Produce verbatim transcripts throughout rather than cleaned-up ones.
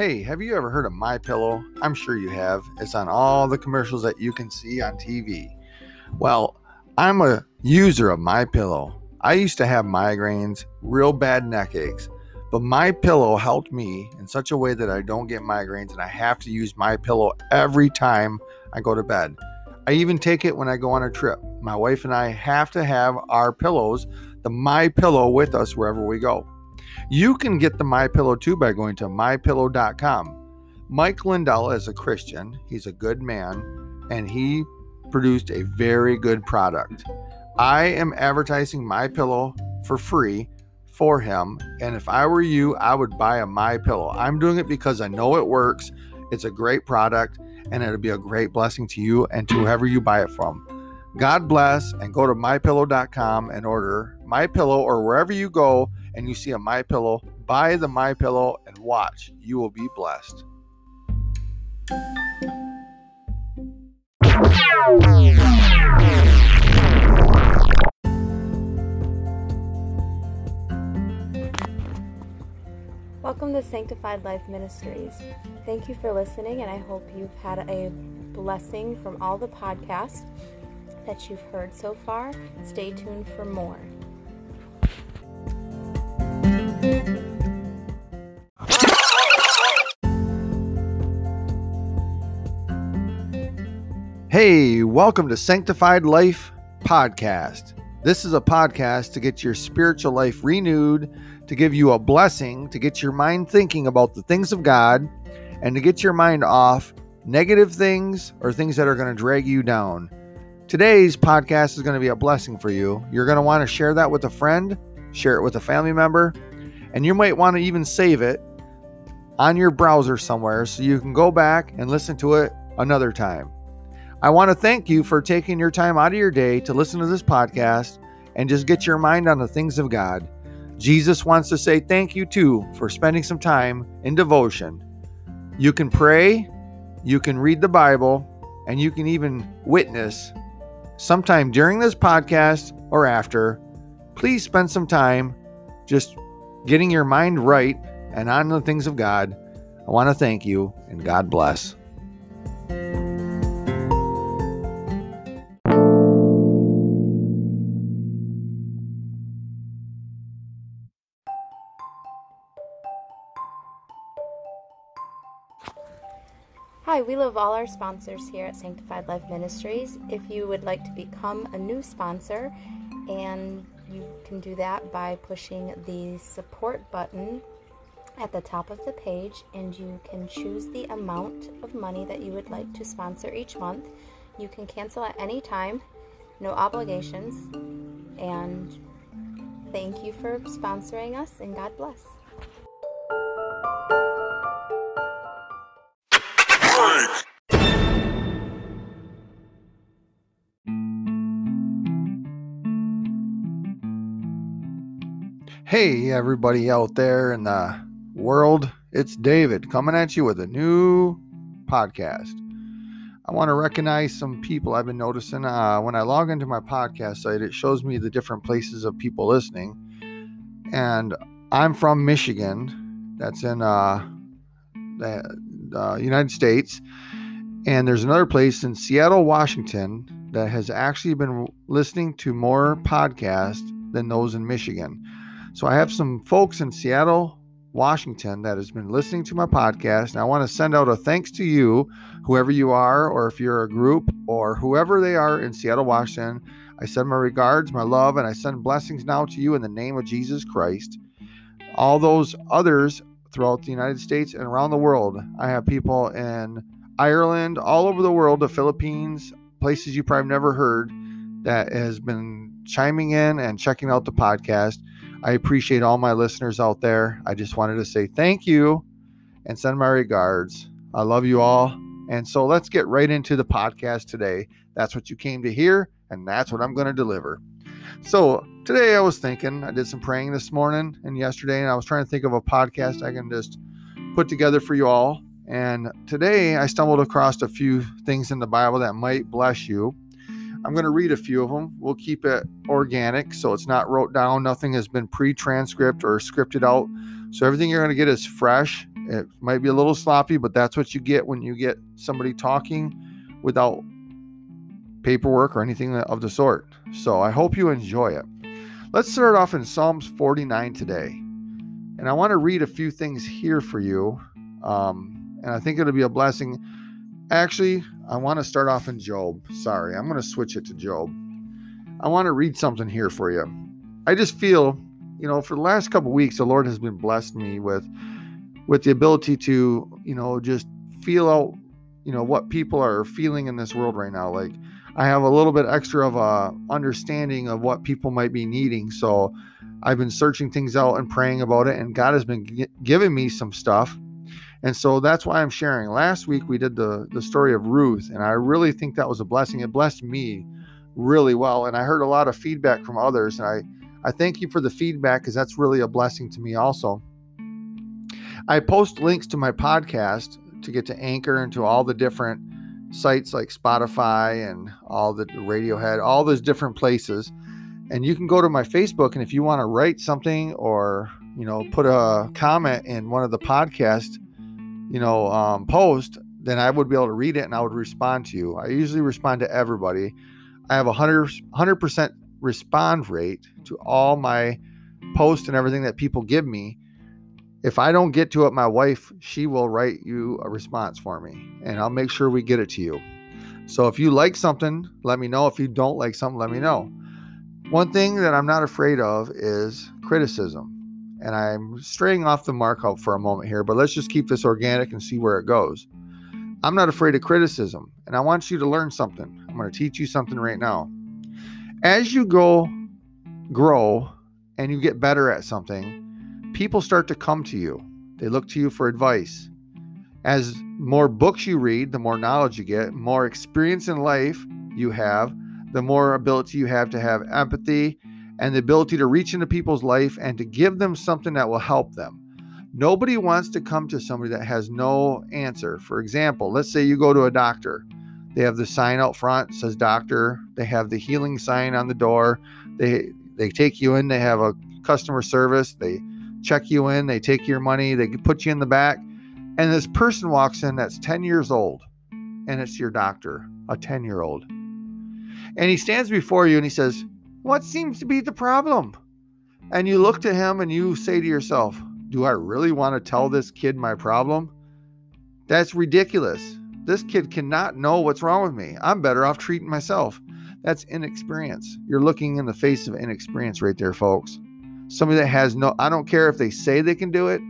Hey, have you ever heard of MyPillow? I'm sure you have. It's on all the commercials that you can see on T V. Well, I'm a user of MyPillow. I used to have migraines, real bad neck aches, but MyPillow helped me in such a way that I don't get migraines, and I have to use MyPillow every time I go to bed. I even take it when I go on a trip. My wife and I have to have our pillows, the MyPillow, with us wherever we go. You can get the MyPillow too by going to my pillow dot com. Mike Lindell is a Christian. He's a good man, and he produced a very good product. I am advertising MyPillow for free for him, and if I were you, I would buy a MyPillow. I'm doing it because I know it works. It's a great product, and it'll be a great blessing to you and to whoever you buy it from. God bless, and go to my pillow dot com and order MyPillow, or wherever you go and you see a MyPillow, buy the MyPillow and watch. You will be blessed. Welcome to Sanctified Life Ministries. Thank you for listening, and I hope you've had a blessing from all the podcasts that you've heard so far. Stay tuned for more. Hey, welcome to Sanctified Life Podcast. This is a podcast to get your spiritual life renewed, to give you a blessing, to get your mind thinking about the things of God, and to get your mind off negative things or things that are going to drag you down. Today's podcast is going to be a blessing for you. You're going to want to share that with a friend, share it with a family member, and you might want to even save it on your browser somewhere so you can go back and listen to it another time. I want to thank you for taking your time out of your day to listen to this podcast and just get your mind on the things of God. Jesus wants to say thank you too for spending some time in devotion. You can pray, you can read the Bible, and you can even witness sometime during this podcast or after. Please spend some time just getting your mind right and on the things of God. I want to thank you, and God bless. Hi, we love all our sponsors here at Sanctified Life Ministries. If you would like to become a new sponsor, and you can do that by pushing the support button at the top of the page, and you can choose the amount of money that you would like to sponsor each month. You can cancel at any time, no obligations, and thank you for sponsoring us, and God bless. Hey, everybody out there in the world, it's David coming at you with a new podcast. I want to recognize some people I've been noticing. Uh, when I log into my podcast site, it shows me the different places of people listening. And I'm from Michigan. That's in uh, the uh, United States. And there's another place in Seattle, Washington, that has actually been listening to more podcasts than those in Michigan. So I have some folks in Seattle, Washington, that has been listening to my podcast, and I want to send out a thanks to you, whoever you are, or if you're a group, or whoever they are in Seattle, Washington. I send my regards, my love, and I send blessings now to you in the name of Jesus Christ. All those others throughout the United States and around the world. I have people in Ireland, all over the world, the Philippines, places you probably never heard, that has been chiming in and checking out the podcast. I appreciate all my listeners out there. I just wanted to say thank you and send my regards. I love you all. And so let's get right into the podcast today. That's what you came to hear, and that's what I'm going to deliver. So today I was thinking, I did some praying this morning and yesterday, and I was trying to think of a podcast I can just put together for you all. And today I stumbled across a few things in the Bible that might bless you. I'm going to read a few of them. We'll keep it organic, so it's not wrote down. Nothing has been pre-transcribed or scripted out. So everything you're going to get is fresh. It might be a little sloppy, but that's what you get when you get somebody talking without paperwork or anything of the sort. So I hope you enjoy it. Let's start off in Psalms forty-nine today. And I want to read a few things here for you. Um, and I think it'll be a blessing. Actually, I want to start off in Job. Sorry, I'm going to switch it to Job. I want to read something here for you. I just feel, you know, for the last couple of weeks, the Lord has been blessed me with, with the ability to, you know, just feel out, you know, what people are feeling in this world right now. Like, I have a little bit extra of a understanding of what people might be needing. So I've been searching things out and praying about it, and God has been g- giving me some stuff. And so that's why I'm sharing. Last week we did the, the story of Ruth, and I really think that was a blessing. It blessed me really well. And I heard a lot of feedback from others. And I, I thank you for the feedback, because that's really a blessing to me also. I post links to my podcast to get to Anchor and to all the different sites like Spotify and all the Radiohead, all those different places. And you can go to my Facebook, and if you want to write something or, you know, put a comment in one of the podcast, you know, um, post, then I would be able to read it and I would respond to you. I usually respond to everybody. I have a one hundred percent respond rate to all my posts and everything that people give me. If I don't get to it, my wife, she will write you a response for me, and I'll make sure we get it to you. So if you like something, let me know. If you don't like something, let me know. One thing that I'm not afraid of is criticism. And I'm straying off the mark out for a moment here, but let's just keep this organic and see where it goes. I'm not afraid of criticism, and I want you to learn something. I'm going to teach you something right now. As you go grow and you get better at something, people start to come to you. They look to you for advice. As more books you read, the more knowledge you get, more experience in life you have, the more ability you have to have empathy and the ability to reach into people's life and to give them something that will help them. Nobody wants to come to somebody that has no answer. For example, let's say you go to a doctor. They have the sign out front that says doctor. They have the healing sign on the door. They they take you in. They have a customer service. They check you in, they take your money, they put you in the back, and this person walks in that's ten years old, and it's your doctor, a ten-year-old. And he stands before you and he says, "What seems to be the problem?" And you look to him and you say to yourself, "Do I really want to tell this kid my problem? That's ridiculous. This kid cannot know what's wrong with me. I'm better off treating myself." That's inexperience. You're looking in the face of inexperience right there, folks. Somebody that has no, I don't care if they say they can do it.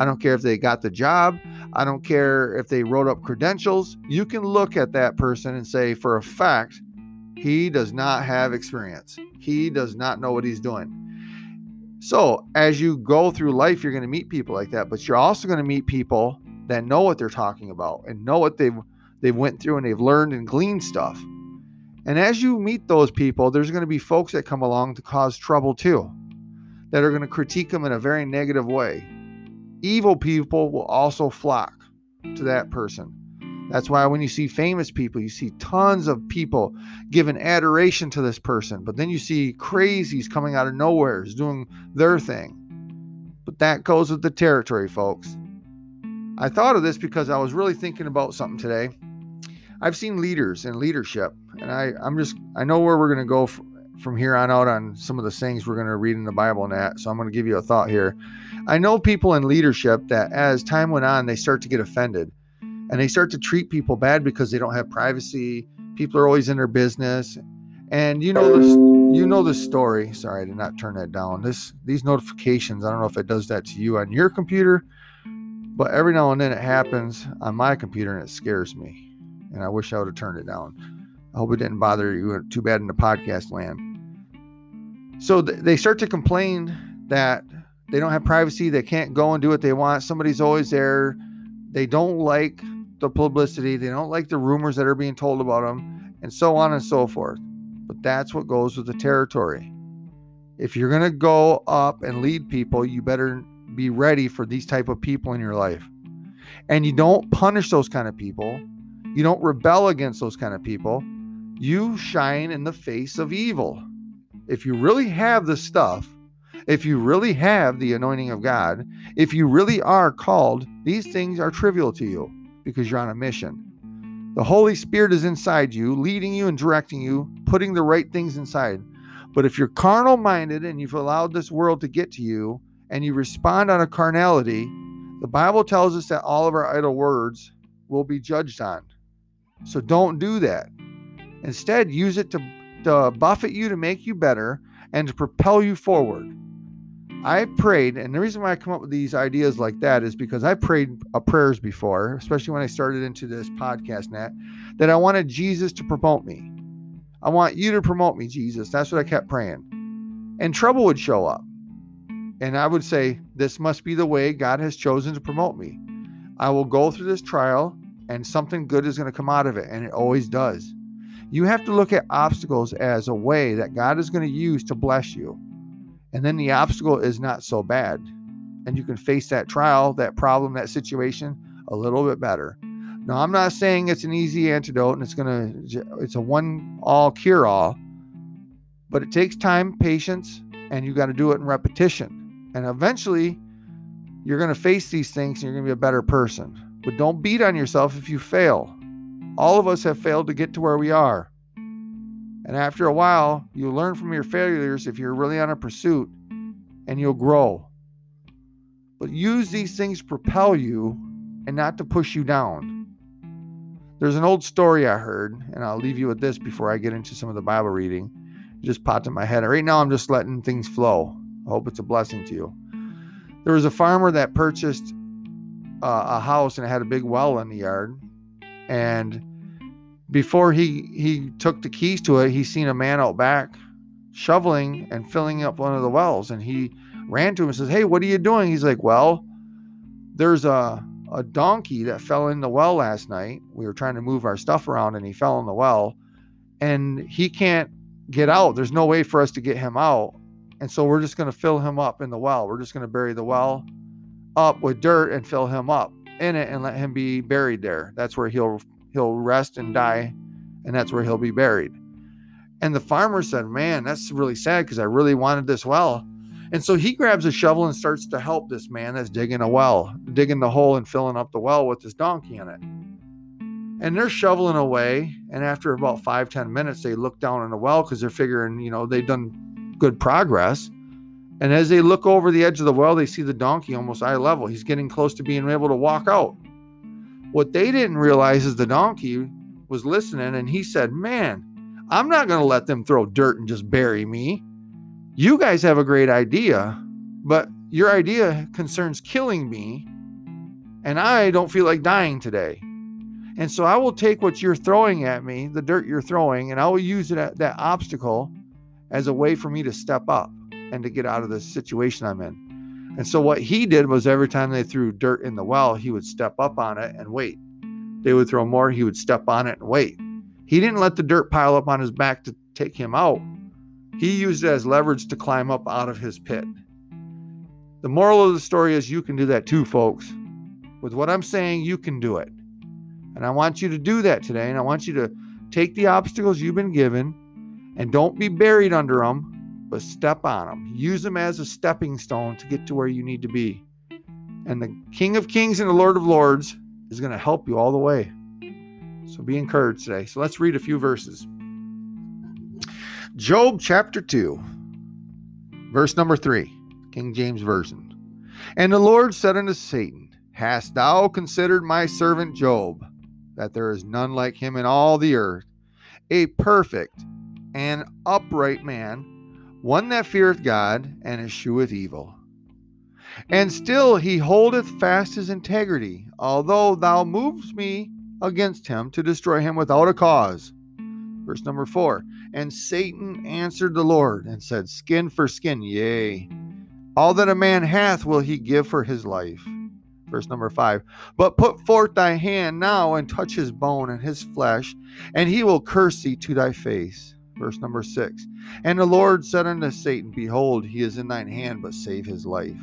I don't care if they got the job. I don't care if they wrote up credentials. You can look at that person and say, for a fact, he does not have experience. He does not know what he's doing. So as you go through life, you're going to meet people like that, but you're also going to meet people that know what they're talking about and know what they've, they've went through and they've learned and gleaned stuff. And as you meet those people, there's going to be folks that come along to cause trouble too, that are going to critique them in a very negative way. Evil people will also flock to that person. That's why when you see famous people, you see tons of people giving adoration to this person, but then you see crazies coming out of nowhere doing their thing. But that goes with the territory, folks. I thought of this because I was really thinking about something today. I've seen leaders in leadership, and I, I'm just, I know where we're going to go for, from here on out on some of the things we're going to read in the Bible and that. So I'm going to give you a thought here. I know people in leadership that as time went on, they start to get offended and they start to treat people bad because they don't have privacy. People are always in their business. And you know, this, you know, this story. Sorry, I did not turn that down. This, these notifications, I don't know if it does that to you on your computer, but every now and then it happens on my computer and it scares me. And I wish I would have turned it down. I hope it didn't bother you too bad in the podcast land. So th- they start to complain that they don't have privacy. They can't go and do what they want. Somebody's always there. They don't like the publicity. They don't like the rumors that are being told about them, and so on and so forth. But that's what goes with the territory. If you're going to go up and lead people, you better be ready for these type of people in your life. And you don't punish those kind of people. You don't rebel against those kind of people. You shine in the face of evil. If you really have the stuff, If you really have the anointing of God, if you really are called, these things are trivial to you because you're on a mission. The Holy Spirit is inside you, leading you and directing you, putting the right things inside. But if you're carnal-minded and you've allowed this world to get to you and you respond out of carnality, the Bible tells us that all of our idle words will be judged on. So don't do that. Instead, use it to, to buffet you, to make you better, and to propel you forward. I prayed, and the reason why I come up with these ideas like that is because I prayed uh, prayers before, especially when I started into this podcast, Nat, that I wanted Jesus to promote me. I want you to promote me, Jesus. That's what I kept praying. And trouble would show up. And I would say, this must be the way God has chosen to promote me. I will go through this trial, and something good is going to come out of it, and it always does. You have to look at obstacles as a way that God is going to use to bless you. And then the obstacle is not so bad. And you can face that trial, that problem, that situation a little bit better. Now, I'm not saying it's an easy antidote and it's going to, it's a one all cure all, but it takes time, patience, and you got to do it in repetition. And eventually you're going to face these things and you're going to be a better person, but don't beat on yourself if you fail. All of us have failed to get to where we are. And after a while, you learn from your failures if you're really on a pursuit, and you'll grow. But use these things to propel you and not to push you down. There's an old story I heard, and I'll leave you with this before I get into some of the Bible reading. It just popped in my head. Right now, I'm just letting things flow. I hope it's a blessing to you. There was a farmer that purchased uh, a house, and it had a big well in the yard. And before he, he took the keys to it, he seen a man out back shoveling and filling up one of the wells. And he ran to him and says, hey, what are you doing? He's like, well, there's a, a donkey that fell in the well last night. We were trying to move our stuff around and he fell in the well and he can't get out. There's no way for us to get him out. And so we're just going to fill him up in the well. We're just going to bury the well up with dirt and fill him up in it and let him be buried there. That's where he'll he'll rest and die, and that's where he'll be buried. And the farmer said, man, that's really sad because I really wanted this well. And so he grabs a shovel and starts to help this man that's digging a well, digging the hole and filling up the well with his donkey in it. And they're shoveling away, and after about five, ten minutes, they look down in the well because they're figuring, you know, they've done good progress. And as they look over the edge of the well, they see the donkey almost eye level. He's getting close to being able to walk out. What they didn't realize is the donkey was listening, and he said, man, I'm not going to let them throw dirt and just bury me. You guys have a great idea, but your idea concerns killing me, and I don't feel like dying today. And so I will take what you're throwing at me, the dirt you're throwing, and I will use it at that obstacle as a way for me to step up and to get out of the situation I'm in. And so what he did was every time they threw dirt in the well, he would step up on it and wait. They would throw more, he would step on it and wait. He didn't let the dirt pile up on his back to take him out. He used it as leverage to climb up out of his pit. The moral of the story is you can do that too, folks. With what I'm saying, you can do it. And I want you to do that today. And I want you to take the obstacles you've been given and don't be buried under them, but step on them. Use them as a stepping stone to get to where you need to be. And the King of Kings and the Lord of Lords is going to help you all the way. So be encouraged today. So let's read a few verses. Job chapter two, verse number three, King James Version. And the Lord said unto Satan, hast thou considered my servant Job, that there is none like him in all the earth, a perfect and upright man, one that feareth God, and escheweth evil. And still he holdeth fast his integrity, although thou movest me against him to destroy him without a cause. Verse number four. And Satan answered the Lord, and said, skin for skin, yea. All that a man hath will he give for his life. Verse number five. But put forth thy hand now, and touch his bone and his flesh, and he will curse thee to thy face. Verse number six. And the Lord said unto Satan, behold, he is in thine hand, but save his life.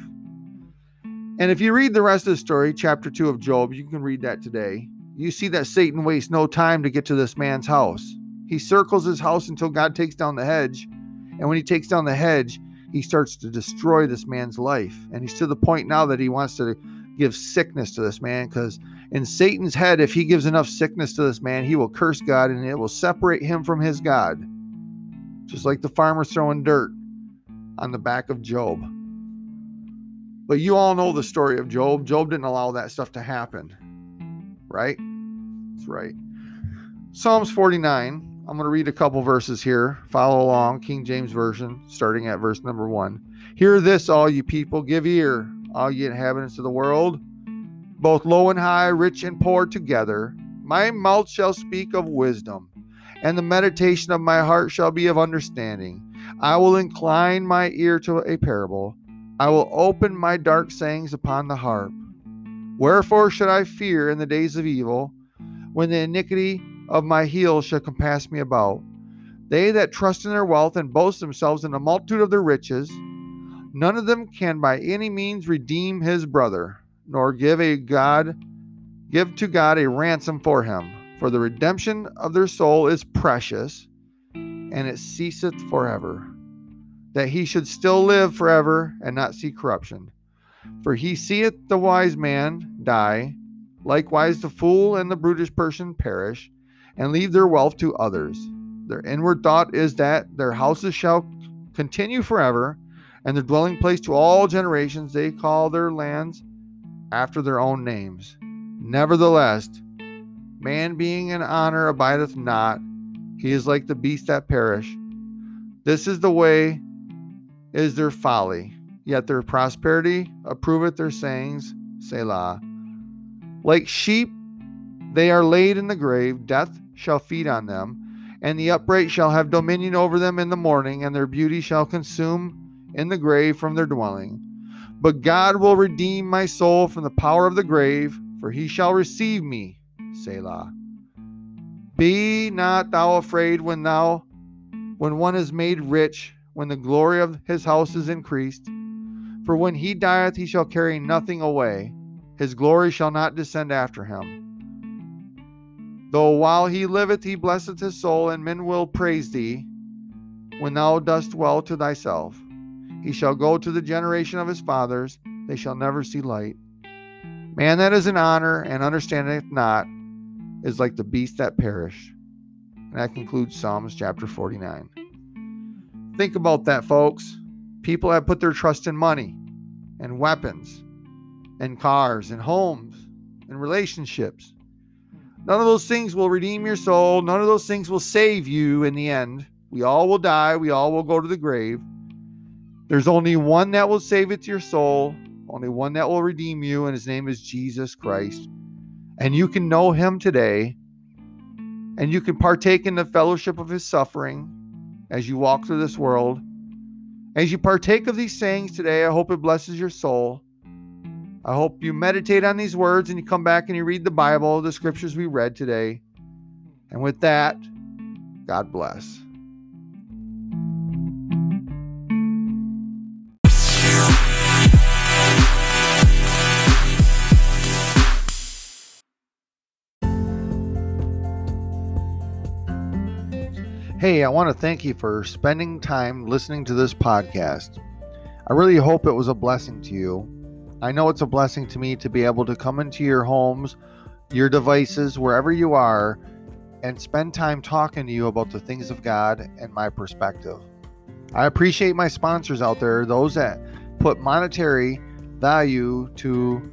And if you read the rest of the story, chapter two of Job, you can read that today. You see that Satan wastes no time to get to this man's house. He circles his house until God takes down the hedge. And when he takes down the hedge, he starts to destroy this man's life. And he's to the point now that he wants to give sickness to this man, because in Satan's head, if he gives enough sickness to this man, he will curse God and it will separate him from his God. Just like the farmer throwing dirt on the back of Job. But you all know the story of Job. Job didn't allow that stuff to happen. Right? That's right. Psalms forty-nine. I'm going to read a couple verses here. Follow along. King James Version, starting at verse number one. Hear this, all you people. Give ear, all ye inhabitants of the world, both low and high, rich and poor together. My mouth shall speak of wisdom, and the meditation of my heart shall be of understanding. I will incline my ear to a parable. I will open my dark sayings upon the harp. Wherefore should I fear in the days of evil, when the iniquity of my heels shall compass me about? They that trust in their wealth and boast themselves in the multitude of their riches, none of them can by any means redeem his brother, nor give a God, give to God a ransom for him. For the redemption of their soul is precious, and it ceaseth forever, that he should still live forever and not see corruption. For he seeth the wise man die, likewise the fool and the brutish person perish, and leave their wealth to others. Their inward thought is that their houses shall continue forever, and their dwelling place to all generations. They call their lands after their own names. Nevertheless, man being in honor abideth not. He is like the beasts that perish. This is the way is their folly, yet their prosperity approveth their sayings. Selah. Like sheep they are laid in the grave, death shall feed on them, and the upright shall have dominion over them in the morning, and their beauty shall consume in the grave from their dwelling. But God will redeem my soul from the power of the grave, for he shall receive me. Selah. Be not thou afraid when thou, when one is made rich, when the glory of his house is increased. For when he dieth, he shall carry nothing away. His glory shall not descend after him. Though while he liveth, he blesseth his soul, and men will praise thee when thou dost well to thyself. He shall go to the generation of his fathers. They shall never see light. Man that is in honor and understandeth not is like the beasts that perish. And that concludes Psalms chapter forty-nine. Think about that, folks. People have put their trust in money and weapons and cars and homes and relationships. None of those things will redeem your soul. None of those things will save you in the end. We all will die. We all will go to the grave. There's only one that will save it to your soul. Only one that will redeem you. And his name is Jesus Christ. And you can know him today. And you can partake in the fellowship of his suffering as you walk through this world. As you partake of these sayings today, I hope it blesses your soul. I hope you meditate on these words and you come back and you read the Bible, the scriptures we read today. And with that, God bless. Hey, I want to thank you for spending time listening to this podcast. I really hope it was a blessing to you. I know it's a blessing to me to be able to come into your homes, your devices, wherever you are, and spend time talking to you about the things of God and my perspective. I appreciate my sponsors out there, those that put monetary value to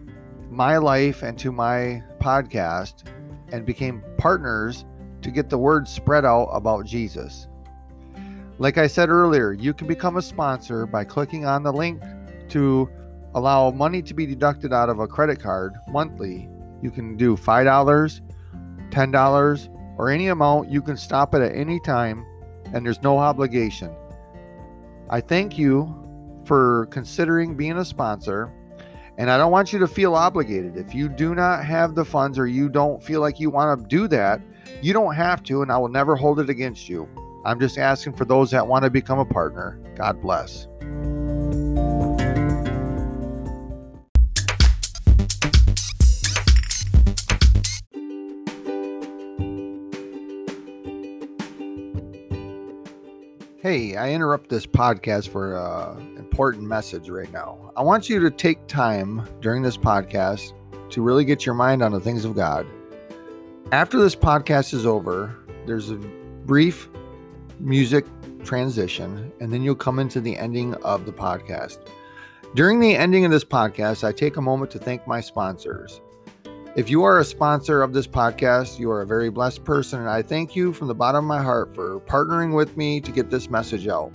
my life and to my podcast and became partners to get the word spread out about Jesus. Like I said earlier, you can become a sponsor by clicking on the link to allow money to be deducted out of a credit card monthly. You can do five dollars, ten dollars, or any amount. You can stop it at any time, and there's no obligation. I thank you for considering being a sponsor, and I don't want you to feel obligated. If you do not have the funds or you don't feel like you want to do that, you don't have to, and I will never hold it against you. I'm just asking for those that want to become a partner. God bless. Hey, Hey, I interrupt this podcast for an important message right now. I want you to take time during this podcast to really get your mind on the things of God. After this podcast is over, there's a brief music transition, and then you'll come into the ending of the podcast. During the ending of this podcast, I take a moment to thank my sponsors. If you are a sponsor of this podcast, you are a very blessed person, and I thank you from the bottom of my heart for partnering with me to get this message out.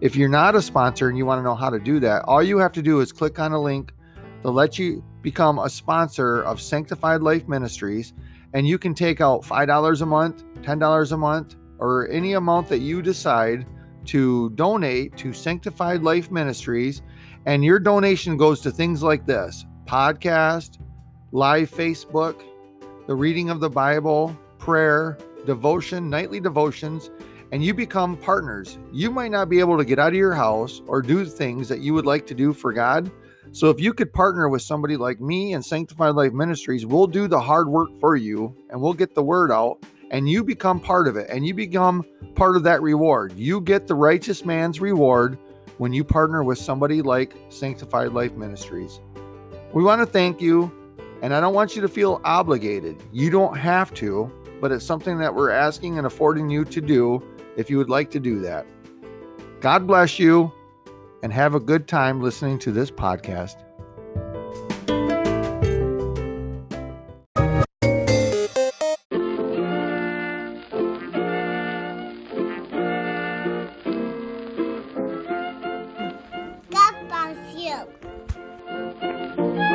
If you're not a sponsor and you want to know how to do that, all you have to do is click on a link that lets you become a sponsor of Sanctified Life Ministries, and you can take out five dollars a month, ten dollars a month, or any amount that you decide to donate to Sanctified Life Ministries, and your donation goes to things like this: podcast, live Facebook, the reading of the Bible, prayer, devotion, nightly devotions, and you become partners. You might not be able to get out of your house or do things that you would like to do for God. So if you could partner with somebody like me and Sanctified Life Ministries, we'll do the hard work for you and we'll get the word out, and you become part of it and you become part of that reward. You get the righteous man's reward when you partner with somebody like Sanctified Life Ministries. We want to thank you. And I don't want you to feel obligated. You don't have to, but it's something that we're asking and affording you to do if you would like to do that. God bless you and have a good time listening to this podcast. God bless you.